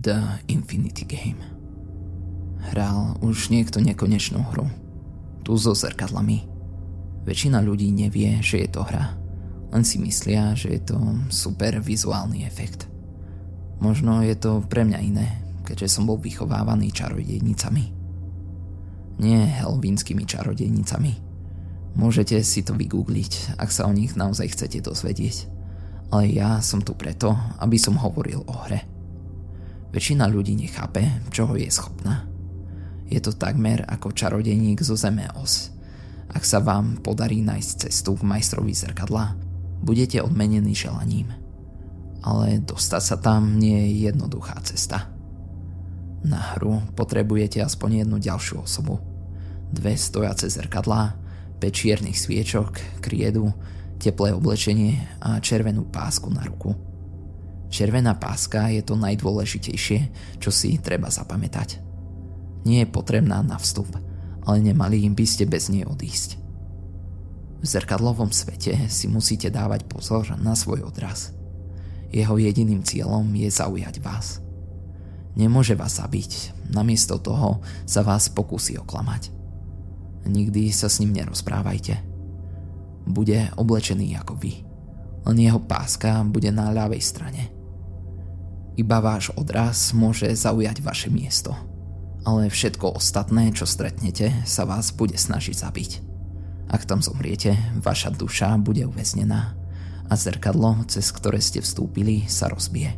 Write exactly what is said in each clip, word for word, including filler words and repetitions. The Infinity Game. Hral už niekto nekonečnú hru. Tu so zrkadlami. Väčšina ľudí nevie, že je to hra. Len si myslia, že je to super vizuálny efekt. Možno je to pre mňa iné, keďže som bol vychovávaný čarodejnicami. Nie helvínskymi čarodejnicami. Môžete si to vygoogliť, ak sa o nich naozaj chcete dozvedieť. Ale ja som tu preto, aby som hovoril o hre. Väčšina ľudí nechápe, čoho je schopná. Je to takmer ako čarodejník zo zeme Oz. Ak sa vám podarí nájsť cestu k majstrovi zrkadla, budete odmenení želaním. Ale dostať sa tam nie je jednoduchá cesta. Na hru potrebujete aspoň jednu ďalšiu osobu. Dve stojace zrkadlá, päť čiernych sviečok, kriedu, teplé oblečenie a červenú pásku na ruku. Červená páska je to najdôležitejšie, čo si treba zapamätať. Nie je potrebná na vstup, ale nemali by ste bez nej odísť. V zrkadlovom svete si musíte dávať pozor na svoj odraz. Jeho jediným cieľom je zaujať vás. Nemôže vás zabiť, namiesto toho sa vás pokúsi oklamať. Nikdy sa s ním nerozprávajte. Bude oblečený ako vy, len jeho páska bude na ľavej strane. Iba váš odraz môže zaujať vaše miesto, ale všetko ostatné, čo stretnete, sa vás bude snažiť zabiť. Ak tam zomriete, vaša duša bude uväznená a zrkadlo, cez ktoré ste vstúpili, sa rozbije.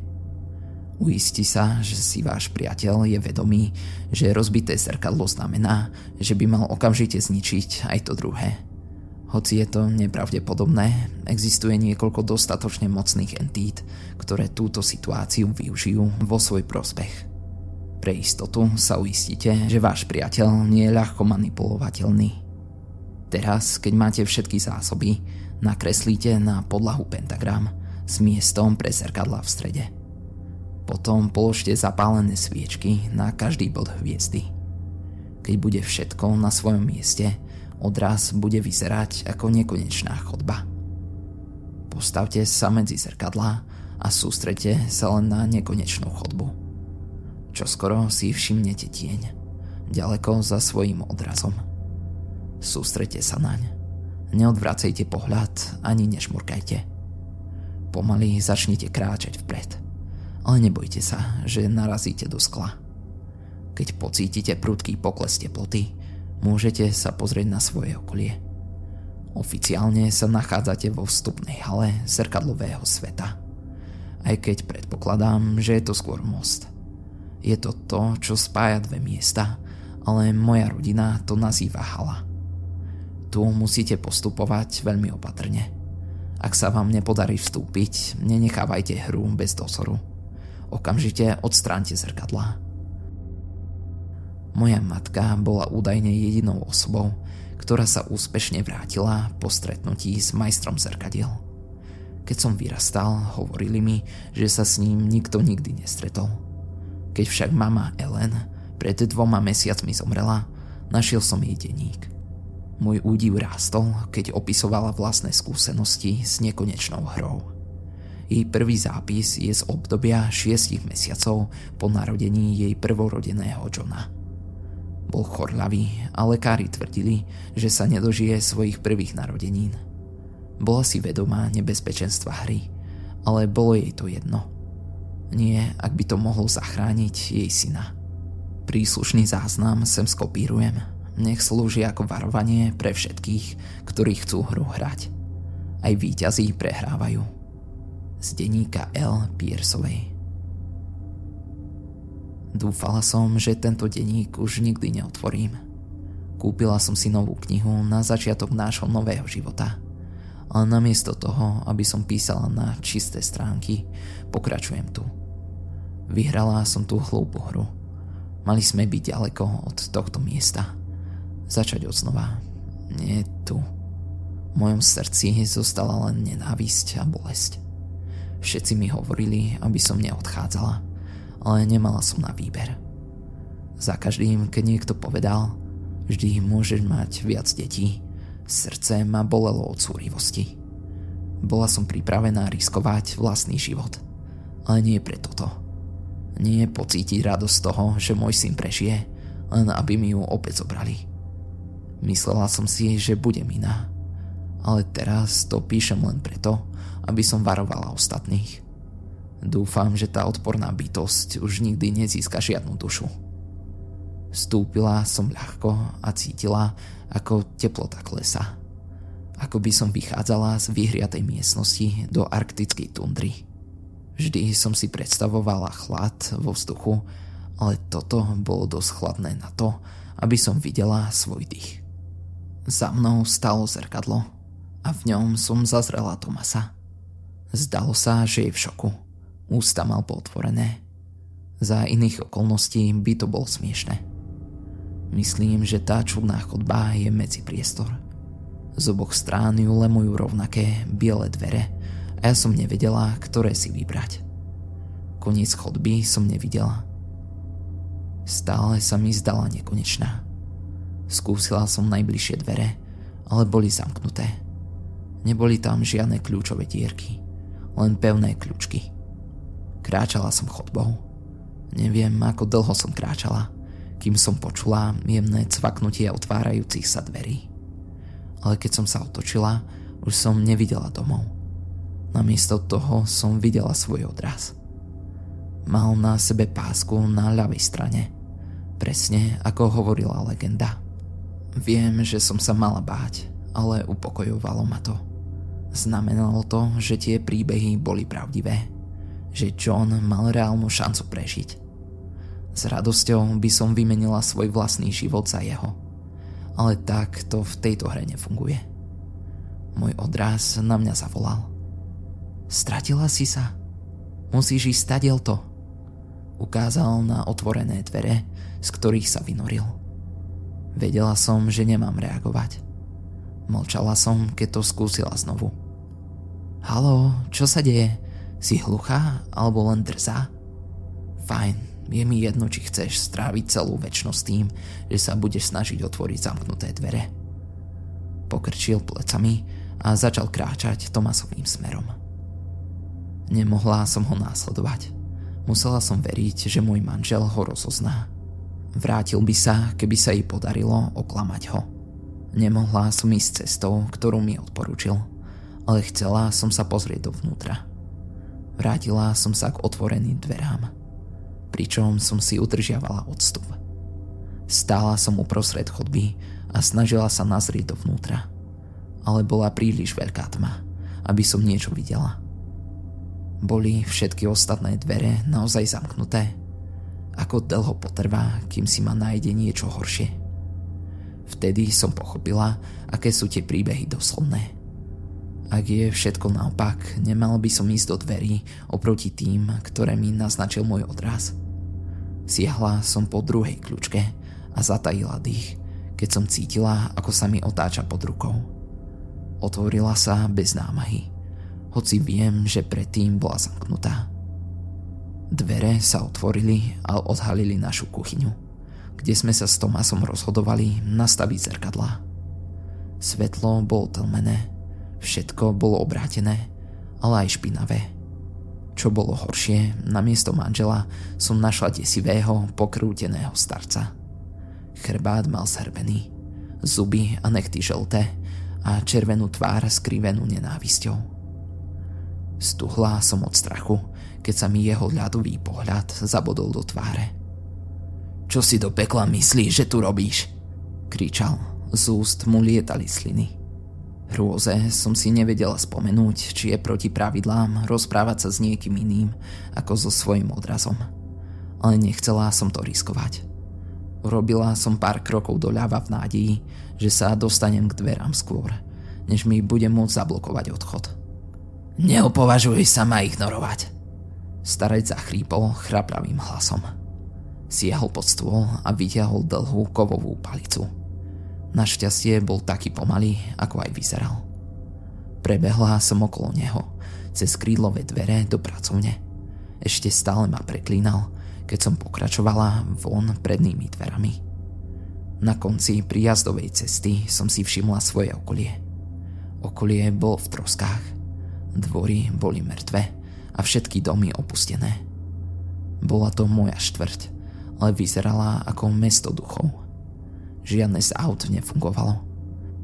Uisti sa, že si váš priateľ je vedomý, že rozbité zrkadlo znamená, že by mal okamžite zničiť aj to druhé. Hoci je to nepravdepodobné, existuje niekoľko dostatočne mocných entít, ktoré túto situáciu využijú vo svoj prospech. Pre istotu sa uistite, že váš priateľ nie je ľahko manipulovateľný. Teraz, keď máte všetky zásoby, nakreslíte na podlahu pentagram s miestom pre zrkadlá v strede. Potom položte zapálené sviečky na každý bod hviezdy. Keď bude všetko na svojom mieste, odraz bude vyzerať ako nekonečná chodba. Postavte sa medzi zrkadlá a sústreďte sa len na nekonečnú chodbu. Čoskoro si všimnete tieň, ďaleko za svojím odrazom. Sústreďte sa naň. Neodvracajte pohľad ani nešmurkajte. Pomaly začnite kráčať vpred, ale nebojte sa, že narazíte do skla. Keď pocítite prudký pokles teploty, môžete sa pozrieť na svoje okolie. Oficiálne sa nachádzate vo vstupnej hale zrkadlového sveta, aj keď predpokladám, že je to skôr most. Je to to, čo spája dve miesta, ale moja rodina to nazýva hala. Tu musíte postupovať veľmi opatrne. Ak sa vám nepodarí vstúpiť, nenechávajte hru bez dozoru. Okamžite odstráňte zrkadlá. Moja matka bola údajne jedinou osobou, ktorá sa úspešne vrátila po stretnutí s majstrom zrkadiel. Keď som vyrastal, hovorili mi, že sa s ním nikto nikdy nestretol. Keď však mama Ellen pred dvoma mesiacmi zomrela, našiel som jej denník. Môj údiv rástol, keď opisovala vlastné skúsenosti s nekonečnou hrou. Jej prvý zápis je z obdobia šiestich mesiacov po narodení jej prvorodeného Johna. Bol chorľavý a lekári tvrdili, že sa nedožije svojich prvých narodenín. Bola si vedomá nebezpečenstva hry, ale bolo jej to jedno. Nie, ak by to mohlo zachrániť jej syna. Príslušný záznam sem skopírujem. Nech slúži ako varovanie pre všetkých, ktorí chcú hru hrať. Aj víťazí prehrávajú. Z denníka L. Piersovej. Dúfala som, že tento denník už nikdy neotvorím. Kúpila som si novú knihu na začiatok nášho nového života. Ale namiesto toho, aby som písala na čisté stránky, pokračujem tu. Vyhrala som tú hlúpu hru. Mali sme byť ďaleko od tohto miesta. Začať odznova. Nie tu. V mojom srdci zostala len nenávisť a bolesť. Všetci mi hovorili, aby som neodchádzala, ale nemala som na výber. Za každým, keď niekto povedal, vždy môžeš mať viac detí, srdce ma bolelo od súrivosti. Bola som pripravená riskovať vlastný život, ale nie pre toto. Nie pocítiť radosť z toho, že môj syn prežije, len aby mi ju opäť zobrali. Myslela som si, že budem iná, ale teraz to píšem len preto, aby som varovala ostatných. Dúfam, že tá odporná bytosť už nikdy nezíska žiadnu dušu. Vstúpila som ľahko a cítila, ako teplota klesá. Ako by som vychádzala z vyhriatej miestnosti do arktickej tundry. Vždy som si predstavovala chlad vo vzduchu, ale toto bolo dosť chladné na to, aby som videla svoj dých. Za mnou stálo zrkadlo a v ňom som zazrela Tomáša. Zdalo sa, že je v šoku. Ústa mal potvorené. Za iných okolností by to bolo smiešne. Myslím, že tá čudná chodba je medzipriestor. Z oboch strán ju lemujú rovnaké biele dvere a ja som nevedela, ktoré si vybrať. Koniec chodby som nevidela. Stále sa mi zdala nekonečná. Skúsila som najbližšie dvere, ale boli zamknuté. Neboli tam žiadne kľúčové dierky, len pevné kľúčky. Kráčala som chodbou. Neviem, ako dlho som kráčala, kým som počula jemné cvaknutie otvárajúcich sa dverí. Ale keď som sa otočila, už som nevidela domov. Namiesto toho som videla svoj odraz. Mal na sebe pásku na ľavej strane, presne ako hovorila legenda. Viem, že som sa mala báť, ale upokojovalo ma to. Znamenalo to, že tie príbehy boli pravdivé, že John mal reálnu šancu prežiť. S radosťou by som vymenila svoj vlastný život za jeho. Ale tak to v tejto hre nefunguje. Môj odraz na mňa zavolal. Stratila si sa? Musíš ísť stadielto. Ukázal na otvorené dvere, z ktorých sa vynoril. Vedela som, že nemám reagovať. Mlčala som, keď to skúsila znovu. Haló, čo sa deje? Si hluchá alebo len drzá? Fajn. Je mi jedno, či chceš stráviť celú večnosť tým, že sa budeš snažiť otvoriť zamknuté dvere. Pokrčil plecami a začal kráčať Tomášovým smerom. Nemohla som ho následovať. Musela som veriť, že môj manžel ho rozozná. Vrátil by sa, keby sa jej podarilo oklamať ho. Nemohla som ísť cestou, ktorú mi odporučil, ale chcela som sa pozrieť dovnútra. Vrátila som sa k otvoreným dverám, pričom som si udržiavala odstup. Stála som uprostred chodby a snažila sa nazrieť dovnútra, ale bola príliš veľká tma, aby som niečo videla. Boli všetky ostatné dvere naozaj zamknuté? Ako dlho potrvá, kým si ma nájde niečo horšie? Vtedy som pochopila, aké sú tie príbehy doslovné. Ak je všetko naopak, nemal by som ísť do dverí oproti tým, ktoré mi naznačil môj odraz. Siahla som po druhej kľučke a zatajila dých, keď som cítila, ako sa mi otáča pod rukou. Otvorila sa bez námahy, hoci viem, že predtým bola zamknutá. Dvere sa otvorili a odhalili našu kuchyňu, kde sme sa s Tomášom rozhodovali nastaviť zrkadlá. Svetlo bolo tlmené. Všetko bolo obrátené, ale aj špinavé. Čo bolo horšie, namiesto manžela som našla desivého, pokrúteného starca. Chrbát mal zhrbený, zuby a nechty žlté a červenú tvár skrivenú nenávisťou. Stuhla som od strachu, keď sa mi jeho ľadový pohľad zabodol do tváre. Čo si do pekla myslíš, že tu robíš? Kričal, z úst mu lietali sliny. Hrôze som si nevedela spomenúť, či je proti pravidlám rozprávať sa s niekým iným ako so svojím odrazom. Ale nechcela som to riskovať. Urobila som pár krokov doľava v nádeji, že sa dostanem k dverám skôr, než mi bude môcť zablokovať odchod. Neopovažuj sa ma ignorovať! Starec zachrípol chraplavým hlasom. Siahol pod stôl a vytiahol dlhú kovovú palicu. Našťastie bol taký pomalý, ako aj vyzeral. Prebehla som okolo neho, cez krídlové dvere do pracovne. Ešte stále ma preklínal, keď som pokračovala von prednými dverami. Na konci prijazdovej cesty som si všimla svoje okolie. Okolie bolo v troskách, dvory boli mŕtve a všetky domy opustené. Bola to moja štvrť, ale vyzerala ako mesto duchov. Žiadne z aut nefungovalo.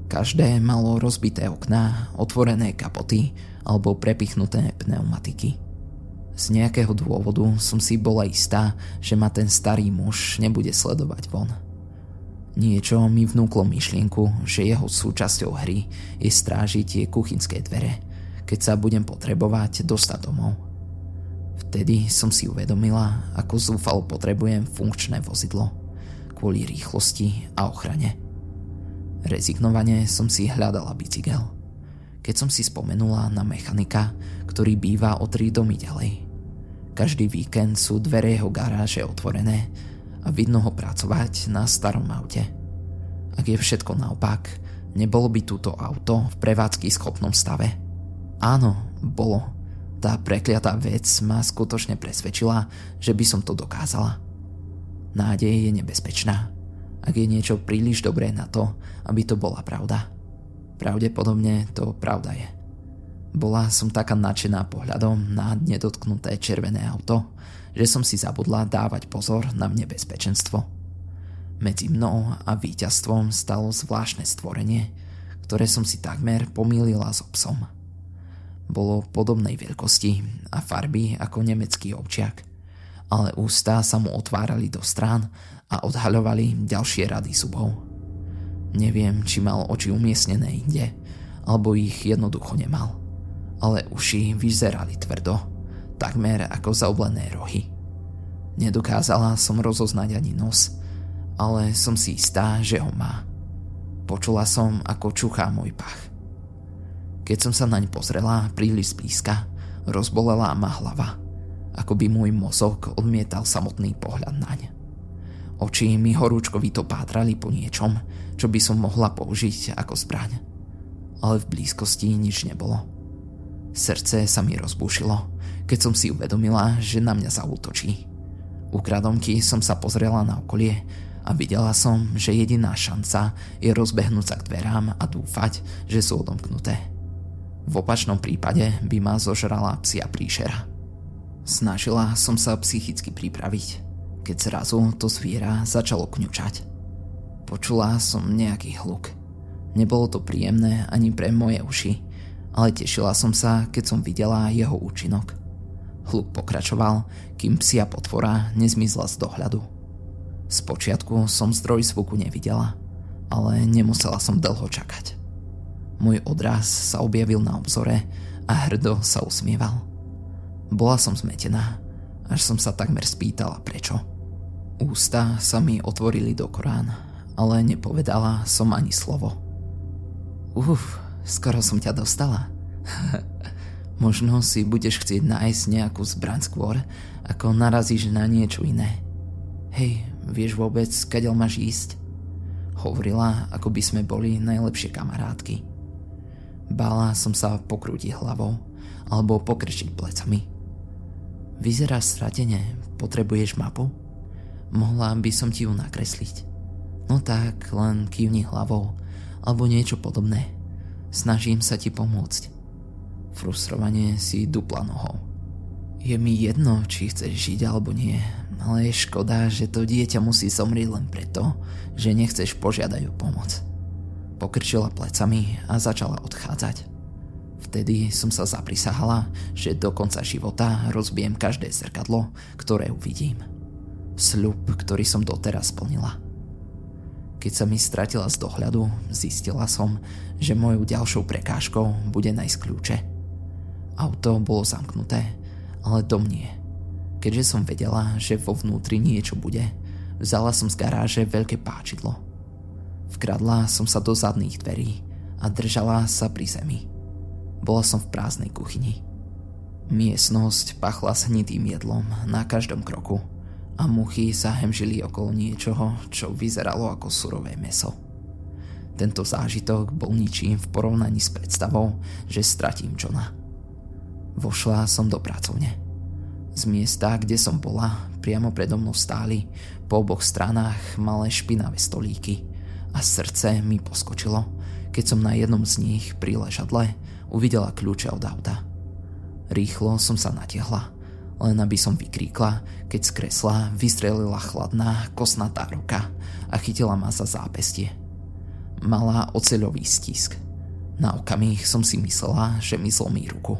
Každé malo rozbité okná, otvorené kapoty alebo prepichnuté pneumatiky. Z nejakého dôvodu som si bola istá, že ma ten starý muž nebude sledovať von. Niečo mi vnúklo myšlienku, že jeho súčasťou hry je strážiť tie kuchynské dvere, keď sa budem potrebovať dostať domov. Vtedy som si uvedomila, ako zúfalo potrebujem funkčné vozidlo, kvôli rýchlosti a ochrane. Rezignovane som si hľadala bicykel, keď som si spomenula na mechanika, ktorý býva o tri domy ďalej. Každý víkend sú dvere jeho garáže otvorené a vidno ho pracovať na starom aute. Ak je všetko naopak, nebolo by túto auto v prevádzky schopnom stave. Áno, bolo. Tá prekliatá vec ma skutočne presvedčila, že by som to dokázala. Nádej je nebezpečná, ak je niečo príliš dobré na to, aby to bola pravda. Pravdepodobne to pravda je. Bola som taká nadšená pohľadom na nedotknuté červené auto, že som si zabudla dávať pozor na nebezpečenstvo. Medzi mnou a víťazstvom stalo zvláštne stvorenie, ktoré som si takmer pomýlila s obsom. Bolo podobnej veľkosti a farby ako nemecký ovčiak, ale ústa sa mu otvárali do strán a odhaľovali ďalšie rady zubov. Neviem, či mal oči umiestnené inde, alebo ich jednoducho nemal, ale uši vyzerali tvrdo, takmer ako zaoblené rohy. Nedokázala som rozoznať ani nos, ale som si istá, že ho má. Počula som, ako čuchá môj pach. Keď som sa naň pozrela príliš blízka, rozbolela ma hlava, ako by môj mozog odmietal samotný pohľad naň. Oči mi horúčkovito pátrali po niečom, čo by som mohla použiť ako zbraň, ale v blízkosti nič nebolo. Srdce sa mi rozbúšilo, keď som si uvedomila, že na mňa zaútočí. Ukradomky som sa pozrela na okolie a videla som, že jediná šanca je rozbehnúť sa k dverám a dúfať, že sú odomknuté. V opačnom prípade by ma zožrala psia príšera. Snažila som sa psychicky pripraviť, keď zrazu to zviera začalo kňučať. Počula som nejaký hluk. Nebolo to príjemné ani pre moje uši, ale tešila som sa, keď som videla jeho účinok. Hluk pokračoval, kým psia potvora nezmizla z dohľadu. Spočiatku som zdroj zvuku nevidela, ale nemusela som dlho čakať. Môj odraz sa objavil na obzore a hrdo sa usmieval. Bola som zmetená, až som sa takmer spýtala prečo. Ústa sa mi otvorili do korán, ale nepovedala som ani slovo. Uf, skoro som ťa dostala. Možno si budeš chcieť nájsť nejakú zbraň skôr, ako narazíš na niečo iné. Hej, vieš vôbec, kadeľ máš ísť? Hovorila, ako by sme boli najlepšie kamarátky. Bála som sa pokrútiť hlavou alebo pokrčiť plecami. Vyzeráš stratene, potrebuješ mapu? Mohla by som ti ju nakresliť. No tak, len kývni hlavou alebo niečo podobné. Snažím sa ti pomôcť. Frustrovanie si dupla nohou. Je mi jedno, či chceš žiť alebo nie, ale je škoda, že to dieťa musí zomrieť len preto, že nechceš požiadať o pomoc. Pokrčila plecami a začala odchádzať. Vtedy som sa zaprisahala, že do konca života rozbijem každé zrkadlo, ktoré uvidím. Sľub, ktorý som doteraz splnila. Keď sa mi stratila z dohľadu, zistila som, že mojou ďalšou prekážkou bude nájsť kľúče. Auto bolo zamknuté, ale dom nie. Keďže som vedela, že vo vnútri niečo bude, vzala som z garáže veľké páčidlo. Vkradla som sa do zadných dverí a držala sa pri zemi. Bola som v prázdnej kuchyni. Miestnosť pachla shnitým jedlom na každom kroku a muchy sa hemžili okolo niečoho, čo vyzeralo ako surové mäso. Tento zážitok bol ničím v porovnaní s predstavou, že stratím Johna. Vošla som do pracovne. Z miesta, kde som bola, priamo predo mnou stáli po oboch stranách malé špinavé stolíky a srdce mi poskočilo, keď som na jednom z nich pri ležadle uvidela kľúče od auta. Rýchlo som sa natiahla, len aby som vykríkla, keď z kresla vystrelila chladná, kosnatá ruka a chytila ma za zápestie. Mala oceľový stisk. Na okamih som si myslela, že mi zlomí ruku.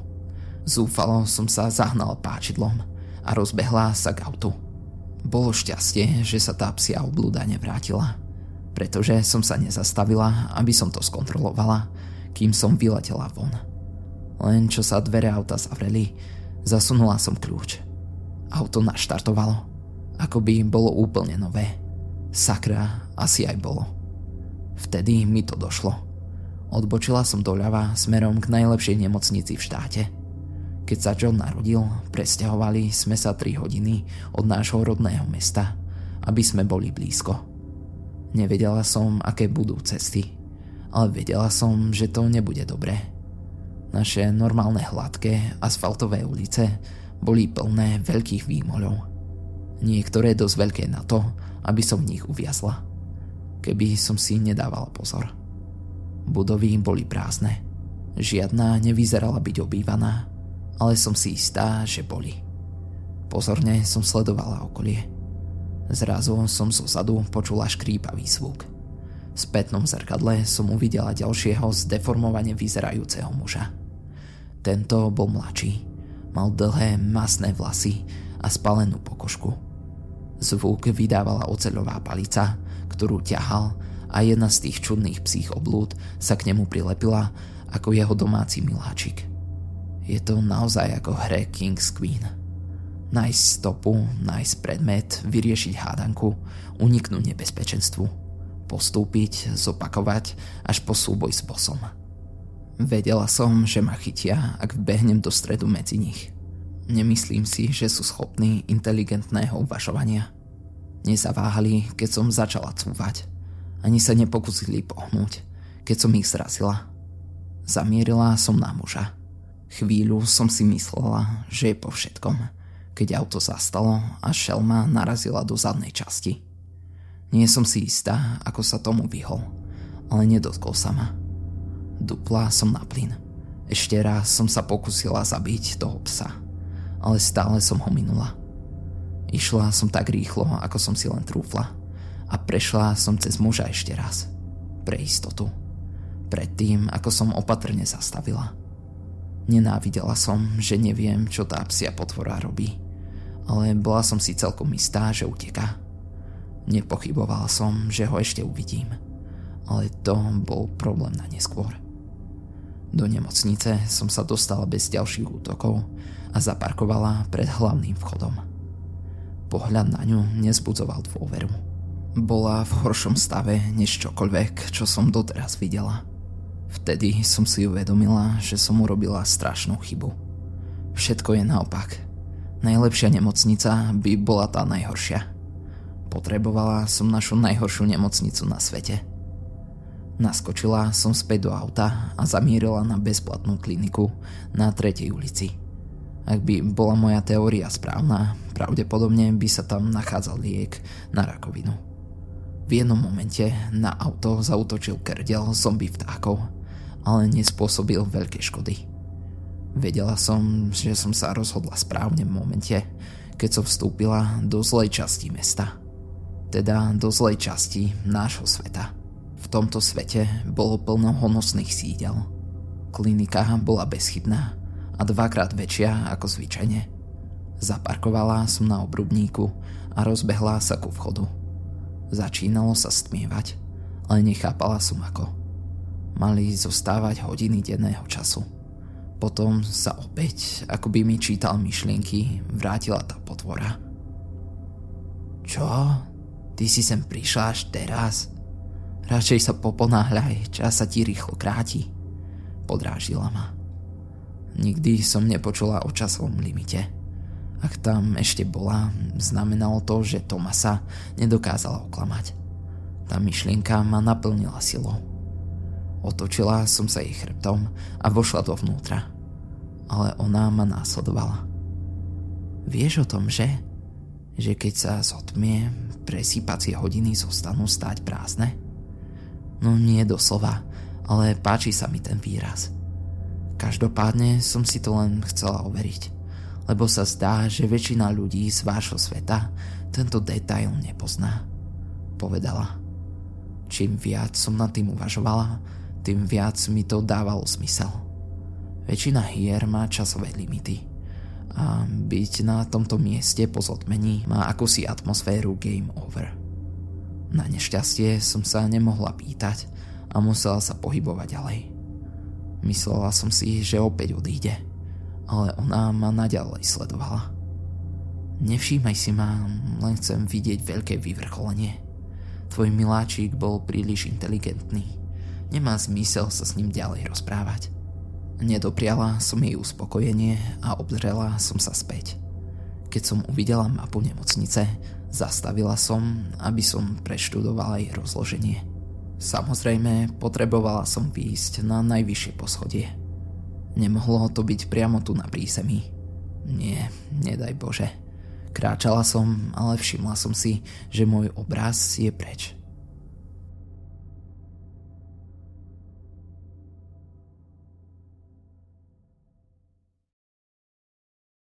Zúfalo som sa zahnala páčidlom a rozbehla sa k autu. Bolo šťastie, že sa tá psia oblúda nevrátila, pretože som sa nezastavila, aby som to skontrolovala, kým som vyletela von. Len čo sa dvere auta zavreli, zasunula som kľúč. Auto naštartovalo, ako by bolo úplne nové. Sakra, asi aj bolo. Vtedy mi to došlo. Odbočila som doľava smerom k najlepšej nemocnici v štáte. Keď sa John narodil, presťahovali sme sa tri hodiny od nášho rodného mesta, aby sme boli blízko. Nevedela som, aké budú cesty, ale vedela som, že to nebude dobré. Naše normálne hladké asfaltové ulice boli plné veľkých výmoľov. Niektoré dosť veľké na to, aby som v nich uviazla, keby som si nedávala pozor. Budovy boli prázdne. Žiadna nevyzerala byť obývaná, ale som si istá, že boli. Pozorne som sledovala okolie. Zrazu som zo zadu počula škrípavý zvuk. V spätnom zrkadle som uvidela ďalšieho zdeformovane vyzerajúceho muža. Tento bol mladší, mal dlhé masné vlasy a spalenú pokožku. Zvuk vydávala oceľová palica, ktorú ťahal, a jedna z tých čudných psích oblúd sa k nemu prilepila ako jeho domáci miláčik. Je to naozaj ako hre King's Queen. Nájsť stopu, nájsť predmet, vyriešiť hádanku, uniknúť nebezpečenstvu. Postúpiť, zopakovať až po súboj s bosom. Vedela som, že ma chytia, ak vbehnem do stredu medzi nich. Nemyslím si, že sú schopní inteligentného uvažovania. Nezaváhali, keď som začala cúvať. Ani sa nepokúsili pohnúť, keď som ich zrazila. Zamierila som na muža. Chvíľu som si myslela, že je po všetkom, keď auto zastalo a šelma narazila do zadnej časti. Nie som si istá, ako sa tomu vyhol, ale nedotkol sa ma. Dupla som na plyn. Ešte raz som sa pokúsila zabiť toho psa, ale stále som ho minula. Išla som tak rýchlo, ako som si len trúfla a prešla som cez muža ešte raz. Pre istotu. Predtým, ako som opatrne zastavila. Nenávidela som, že neviem, čo tá psia potvora robí, ale bola som si celkom istá, že uteká. Nepochyboval som, že ho ešte uvidím, ale to bol problém na neskôr. Do nemocnice som sa dostala bez ďalších útokov a zaparkovala pred hlavným vchodom. Pohľad na ňu nezbudzoval dôveru. Bola v horšom stave než čokoľvek, čo som doteraz videla. Vtedy som si uvedomila, že som urobila strašnú chybu. Všetko je naopak. Najlepšia nemocnica by bola tá najhoršia. Potrebovala som našu najhoršiu nemocnicu na svete. Naskočila som späť do auta a zamierila na bezplatnú kliniku na tretej ulici. Ak by bola moja teória správna, pravdepodobne by sa tam nachádzal liek na rakovinu. V jednom momente na auto zaútočil krdel zombie vtákov, ale nespôsobil veľké škody. Vedela som, že som sa rozhodla správne v momente, keď som vstúpila do zlej časti mesta. Teda do zlej časti nášho sveta. V tomto svete bolo plno honosných sídel. Klinika bola bezchybná a dvakrát väčšia ako zvyčajne. Zaparkovala som na obrubníku a rozbehla sa ku vchodu. Začínalo sa stmievať, ale nechápala som ako. Mali zostávať hodiny denného času. Potom sa opäť, ako by mi čítal myšlienky, vrátila tá potvora. Čo? Ty si sem prišla až teraz. Radšej sa poponáhľaj, čas sa ti rýchlo kráti. Podráždila ma. Nikdy som nepočula o časovom limite. Ak tam ešte bola, znamenalo to, že Tomasa nedokázala oklamať. Tá myšlienka ma naplnila silou. Otočila som sa jej chrbtom a vošla dovnútra. Ale ona ma následovala. Vieš o tom, že? Že keď sa zotmie, presýpacie hodiny zostanú stáť prázdne? No nie doslova, ale páči sa mi ten výraz. Každopádne som si to len chcela overiť, lebo sa zdá, že väčšina ľudí z vášho sveta tento detail nepozná, povedala. Čím viac som nad tým uvažovala, tým viac mi to dávalo zmysel. Väčšina hier má časové limity a byť na tomto mieste po zotmení má akúsi atmosféru game over. Na nešťastie som sa nemohla pýtať a musela sa pohybovať ďalej. Myslela som si, že opäť odíde, ale ona ma naďalej sledovala. Nevšímaj si ma, len chcem vidieť veľké vyvrcholenie. Tvoj miláčik bol príliš inteligentný. Nemá zmysel sa s ním ďalej rozprávať. Nedopriala som jej uspokojenie a obzrela som sa späť. Keď som uvidela mapu nemocnice, zastavila som, aby som preštudovala jej rozloženie. Samozrejme, potrebovala som výjsť na najvyššie poschodie. Nemohlo to byť priamo tu na prízemí. Nie, nedaj Bože. Kráčala som, ale všimla som si, že môj obraz je preč.